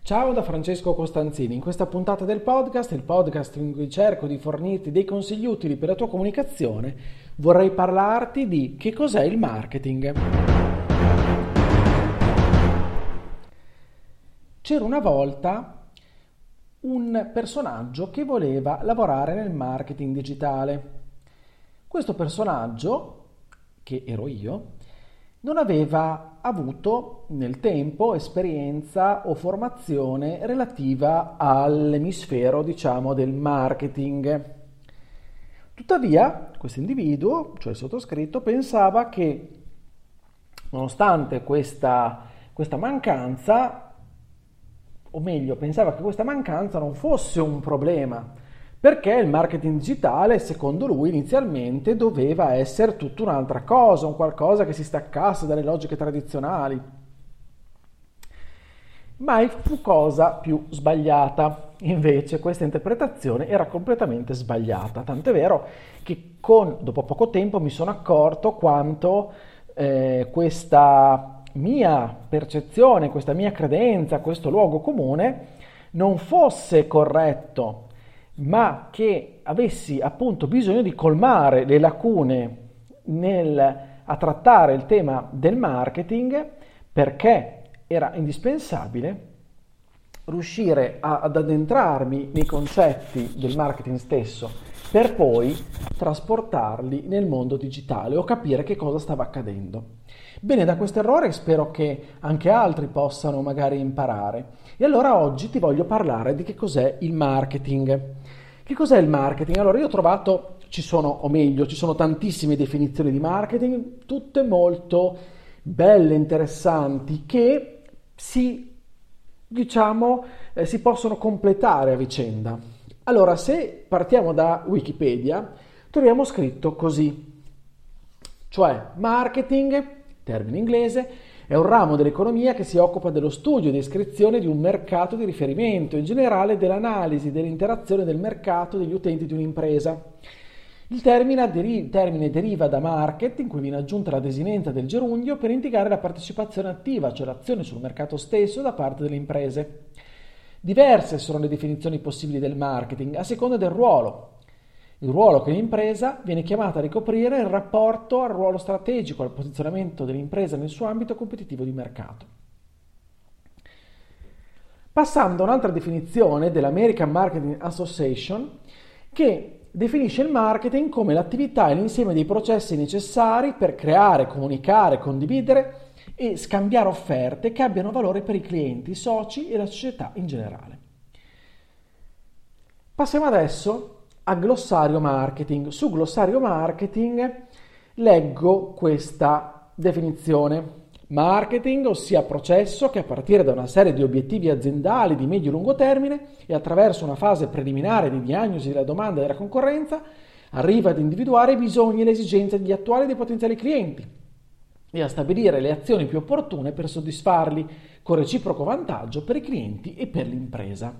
Ciao da Francesco Costanzini. In questa puntata del podcast, il podcast in cui cerco di fornirti dei consigli utili per la tua comunicazione, vorrei parlarti di che cos'è il marketing. C'era una volta un personaggio che voleva lavorare nel marketing digitale. Questo personaggio, che ero io, non aveva avuto nel tempo esperienza o formazione relativa all'emisfero, del marketing. Tuttavia, questo individuo, cioè il sottoscritto, pensava che, nonostante questa mancanza, o meglio, pensava che questa mancanza non fosse un problema, perché il marketing digitale, secondo lui, inizialmente doveva essere tutta un'altra cosa, un qualcosa che si staccasse dalle logiche tradizionali. Mai fu cosa più sbagliata. Invece questa interpretazione era completamente sbagliata, tant'è vero che dopo poco tempo mi sono accorto quanto questa mia percezione, questa mia credenza, questo luogo comune non fosse corretto, ma che avessi appunto bisogno di colmare le lacune a trattare il tema del marketing, perché era indispensabile riuscire ad addentrarmi nei concetti del marketing stesso per poi trasportarli nel mondo digitale o capire che cosa stava accadendo. Bene, da questo errore spero che anche altri possano magari imparare. E allora oggi ti voglio parlare di che cos'è il marketing. Che cos'è il marketing? Allora, io ho trovato, ci sono tantissime definizioni di marketing, tutte molto belle, interessanti, che si possono completare a vicenda. Allora, se partiamo da Wikipedia, troviamo scritto così, cioè marketing, termine inglese, è un ramo dell'economia che si occupa dello studio e descrizione di un mercato di riferimento, in generale dell'analisi, dell'interazione del mercato degli utenti di un'impresa. Il termine deriva da market, in cui viene aggiunta la desinenza del gerundio per indicare la partecipazione attiva, cioè l'azione sul mercato stesso da parte delle imprese. Diverse sono le definizioni possibili del marketing, a seconda del ruolo. Il ruolo che l'impresa viene chiamata a ricoprire in rapporto al ruolo strategico, al posizionamento dell'impresa nel suo ambito competitivo di mercato. Passando a un'altra definizione dell'American Marketing Association, che definisce il marketing come l'attività e l'insieme dei processi necessari per creare, comunicare, condividere e scambiare offerte che abbiano valore per i clienti, i soci e la società in generale. Passiamo adesso a Glossario Marketing. Su Glossario Marketing leggo questa definizione. Marketing, ossia processo che a partire da una serie di obiettivi aziendali di medio e lungo termine e attraverso una fase preliminare di diagnosi della domanda e della concorrenza arriva ad individuare i bisogni e le esigenze degli attuali e dei potenziali clienti e a stabilire le azioni più opportune per soddisfarli, con reciproco vantaggio per i clienti e per l'impresa.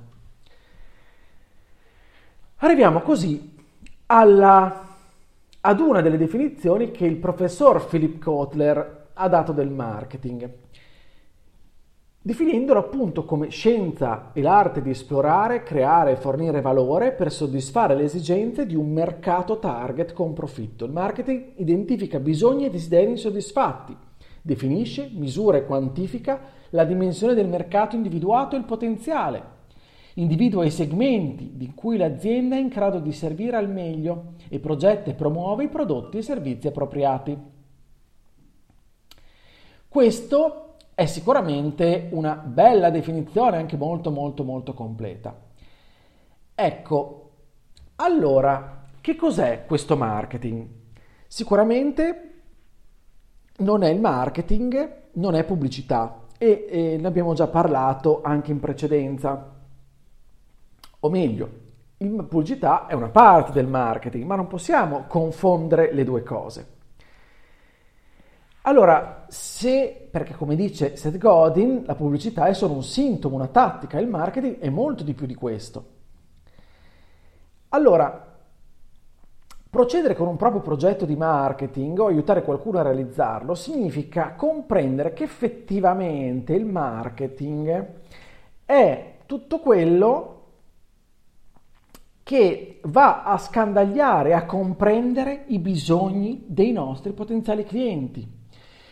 Arriviamo così ad una delle definizioni che il professor Philip Kotler ha dato del marketing, definendolo appunto come scienza e l'arte di esplorare, creare e fornire valore per soddisfare le esigenze di un mercato target con profitto. Il marketing identifica bisogni e desideri insoddisfatti, definisce, misura e quantifica la dimensione del mercato individuato e il potenziale. Individua i segmenti di cui l'azienda è in grado di servire al meglio e progetta e promuove i prodotti e servizi appropriati. Questo è sicuramente una bella definizione, anche molto molto molto completa. Ecco, allora, che cos'è questo marketing? Sicuramente non è il marketing, non è pubblicità e ne abbiamo già parlato anche in precedenza. O meglio, La pubblicità è una parte del marketing, ma non possiamo confondere le due cose. Allora, perché come dice Seth Godin, la pubblicità è solo un sintomo, una tattica, il marketing è molto di più di questo. Allora, procedere con un proprio progetto di marketing o aiutare qualcuno a realizzarlo significa comprendere che effettivamente il marketing è tutto quello che va a scandagliare, a comprendere i bisogni dei nostri potenziali clienti,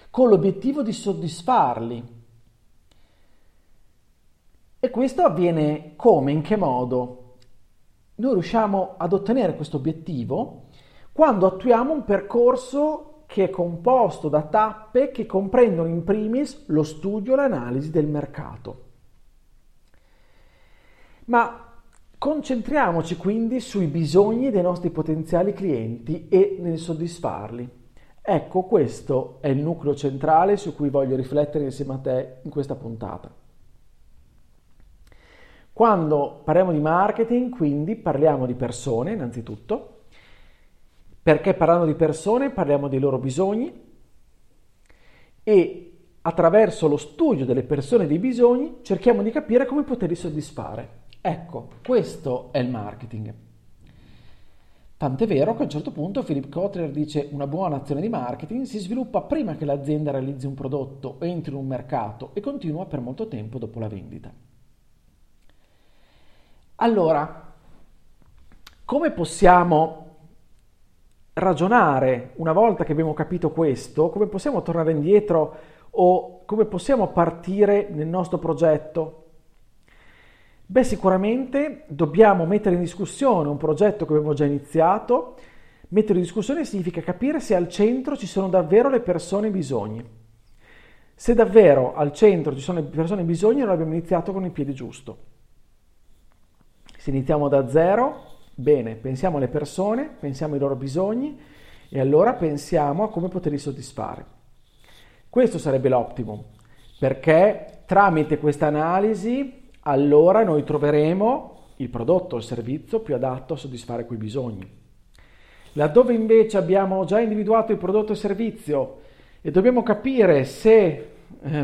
con l'obiettivo di soddisfarli. E questo avviene come? In che modo? Noi riusciamo ad ottenere questo obiettivo quando attuiamo un percorso che è composto da tappe che comprendono in primis lo studio e l'analisi del mercato. Ma concentriamoci quindi sui bisogni dei nostri potenziali clienti e nel soddisfarli. Ecco, questo è il nucleo centrale su cui voglio riflettere insieme a te in questa puntata. Quando parliamo di marketing, quindi, parliamo di persone innanzitutto. Perché parlando di persone parliamo dei loro bisogni e attraverso lo studio delle persone e dei bisogni cerchiamo di capire come poterli soddisfare. Ecco, questo è il marketing. Tant'è vero che a un certo punto Philip Kotler dice: una buona azione di marketing si sviluppa prima che l'azienda realizzi un prodotto, entri in un mercato e continua per molto tempo dopo la vendita. Allora, come possiamo ragionare una volta che abbiamo capito questo? Come possiamo tornare indietro o come possiamo partire nel nostro progetto? Beh, sicuramente dobbiamo mettere in discussione un progetto che abbiamo già iniziato. Mettere in discussione significa capire se al centro ci sono davvero le persone e i bisogni. Se davvero al centro ci sono le persone e i bisogni, non abbiamo iniziato con il piede giusto. Se iniziamo da zero, bene, pensiamo alle persone, pensiamo ai loro bisogni e allora pensiamo a come poterli soddisfare. Questo sarebbe l'optimum, perché tramite questa analisi allora noi troveremo il prodotto o il servizio più adatto a soddisfare quei bisogni. Laddove invece abbiamo già individuato il prodotto e il servizio e dobbiamo capire se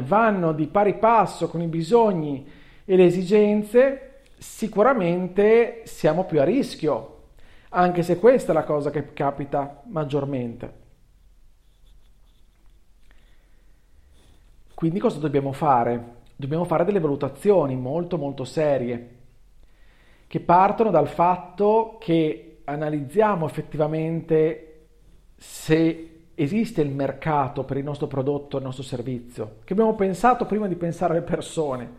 vanno di pari passo con i bisogni e le esigenze, sicuramente siamo più a rischio, anche se questa è la cosa che capita maggiormente. Quindi cosa dobbiamo fare? Dobbiamo fare delle valutazioni molto molto serie che partono dal fatto che analizziamo effettivamente se esiste il mercato per il nostro prodotto e il nostro servizio, che abbiamo pensato prima di pensare alle persone.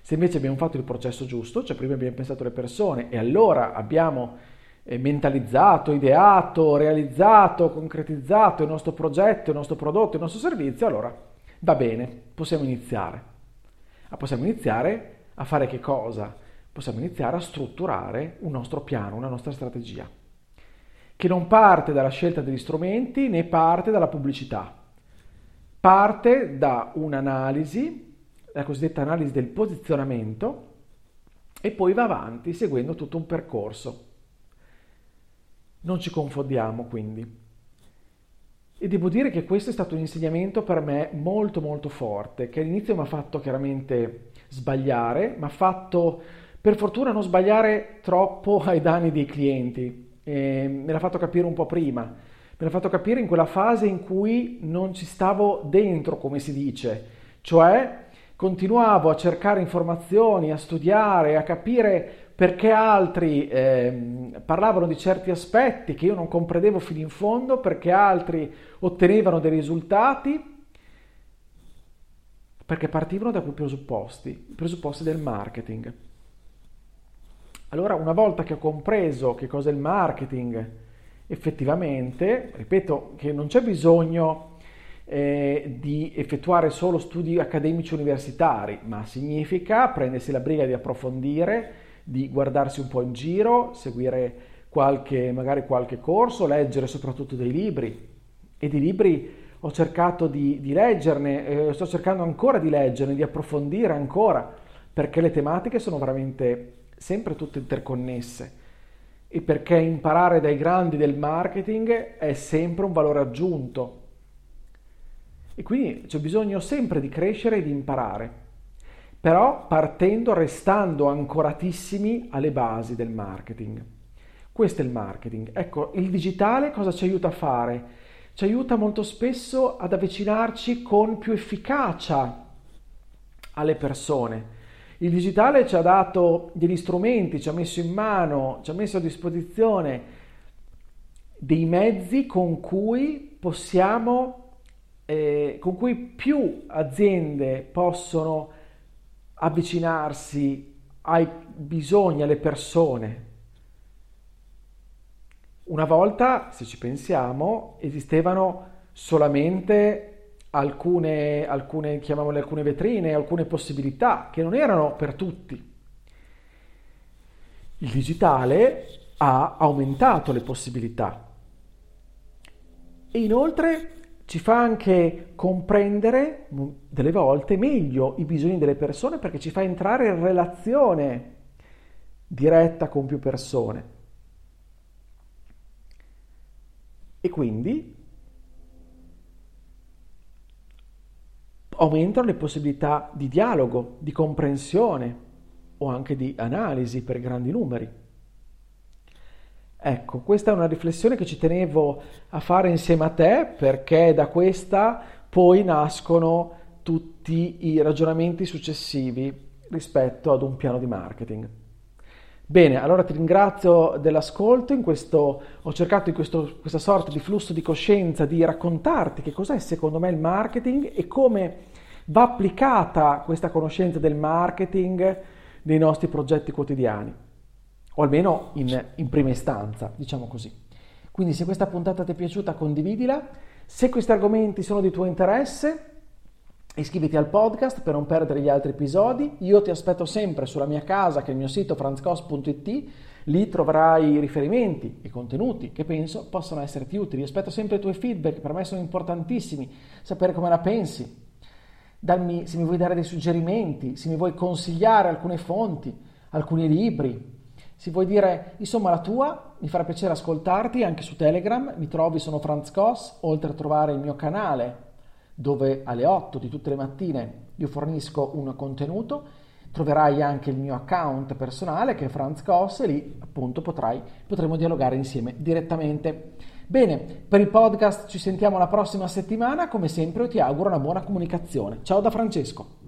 Se invece abbiamo fatto il processo giusto, cioè prima abbiamo pensato alle persone e allora abbiamo mentalizzato, ideato, realizzato, concretizzato il nostro progetto, il nostro prodotto, il nostro servizio, allora va bene, possiamo iniziare. Ma possiamo iniziare a fare che cosa? Possiamo iniziare a strutturare un nostro piano, una nostra strategia, che non parte dalla scelta degli strumenti né parte dalla pubblicità. Parte da un'analisi, la cosiddetta analisi del posizionamento, e poi va avanti seguendo tutto un percorso. Non ci confondiamo quindi. E devo dire che questo è stato un insegnamento per me molto molto forte, che all'inizio mi ha fatto chiaramente sbagliare, mi ha fatto per fortuna non sbagliare troppo ai danni dei clienti, me l'ha fatto capire un po' prima, me l'ha fatto capire in quella fase in cui non ci stavo dentro, come si dice, cioè continuavo a cercare informazioni, a studiare, a capire perché altri parlavano di certi aspetti che io non comprendevo fino in fondo, perché altri ottenevano dei risultati, perché partivano da quei presupposti, i presupposti del marketing. Allora, una volta che ho compreso che cos'è il marketing, effettivamente, ripeto, che non c'è bisogno di effettuare solo studi accademici universitari, ma significa prendersi la briga di approfondire, di guardarsi un po' in giro, seguire magari qualche corso, leggere soprattutto dei libri. E di libri ho cercato di leggerne, sto cercando ancora di leggerne, di approfondire ancora, perché le tematiche sono veramente sempre tutte interconnesse, e perché imparare dai grandi del marketing è sempre un valore aggiunto. E quindi c'è bisogno sempre di crescere e di imparare, però partendo, restando ancoratissimi alle basi del marketing. Questo è il marketing. Ecco, il digitale cosa ci aiuta a fare? Ci aiuta molto spesso ad avvicinarci con più efficacia alle persone. Il digitale ci ha dato degli strumenti, ci ha messo in mano, ci ha messo a disposizione dei mezzi con cui più aziende possono avvicinarsi ai bisogni, alle persone. Una volta, se ci pensiamo, esistevano solamente alcune chiamiamole alcune vetrine, alcune possibilità che non erano per tutti. Il digitale ha aumentato le possibilità e inoltre ci fa anche comprendere delle volte meglio i bisogni delle persone, perché ci fa entrare in relazione diretta con più persone. E quindi aumentano le possibilità di dialogo, di comprensione o anche di analisi per grandi numeri. Ecco, questa è una riflessione che ci tenevo a fare insieme a te, perché da questa poi nascono tutti i ragionamenti successivi rispetto ad un piano di marketing. Bene, allora ti ringrazio dell'ascolto. Ho cercato in questa sorta di flusso di coscienza di raccontarti che cos'è secondo me il marketing e come va applicata questa conoscenza del marketing nei nostri progetti quotidiani, o almeno in prima istanza, diciamo così. Quindi se questa puntata ti è piaciuta, condividila. Se questi argomenti sono di tuo interesse, iscriviti al podcast per non perdere gli altri episodi. Io ti aspetto sempre sulla mia casa, che è il mio sito franzcos.it. Lì troverai riferimenti e contenuti che penso possano esserti utili. Aspetto sempre i tuoi feedback, che per me sono importantissimi. Sapere come la pensi. Dammi, se mi vuoi dare dei suggerimenti, se mi vuoi consigliare alcune fonti, alcuni libri. Se vuoi dire, insomma, la tua, mi farà piacere ascoltarti. Anche su Telegram mi trovi, sono franzcos, oltre a trovare il mio canale, dove alle 8 di tutte le mattine io fornisco un contenuto. Troverai anche il mio account personale, che è franzcos, e lì appunto potremo dialogare insieme direttamente. Bene, per il podcast ci sentiamo la prossima settimana. Come sempre io ti auguro una buona comunicazione. Ciao da Francesco.